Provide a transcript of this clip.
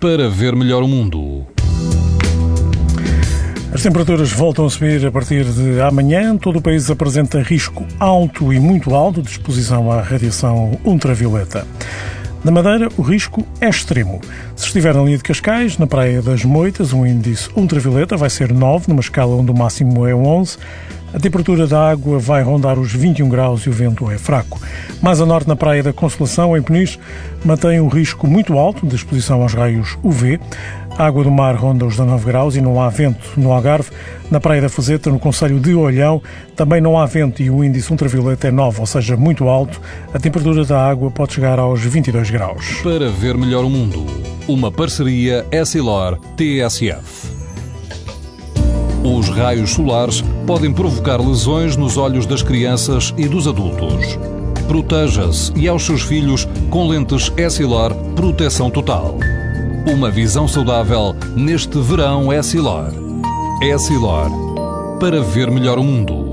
para ver melhor o mundo. As temperaturas voltam a subir a partir de amanhã. Todo o país apresenta risco alto e muito alto de exposição à radiação ultravioleta. Na Madeira, o risco é extremo. Se estiver na linha de Cascais, na Praia das Moitas, o índice ultravioleta vai ser 9, numa escala onde o máximo é 11. A temperatura da água vai rondar os 21 graus e o vento é fraco. Mais a norte, na Praia da Consolação, em Peniche, mantém um risco muito alto de exposição aos raios UV. A água do mar ronda os 19 graus e não há vento no Algarve. Na Praia da Fazeta, no concelho de Olhão, também não há vento e o índice ultravioleta é 9, ou seja, muito alto. A temperatura da água pode chegar aos 22 graus. Para ver melhor o mundo, uma parceria Essilor-TSF. Os raios solares podem provocar lesões nos olhos das crianças e dos adultos. Proteja-se e aos seus filhos com lentes Essilor Proteção Total. Uma visão saudável neste verão Essilor. Essilor. Para ver melhor o mundo.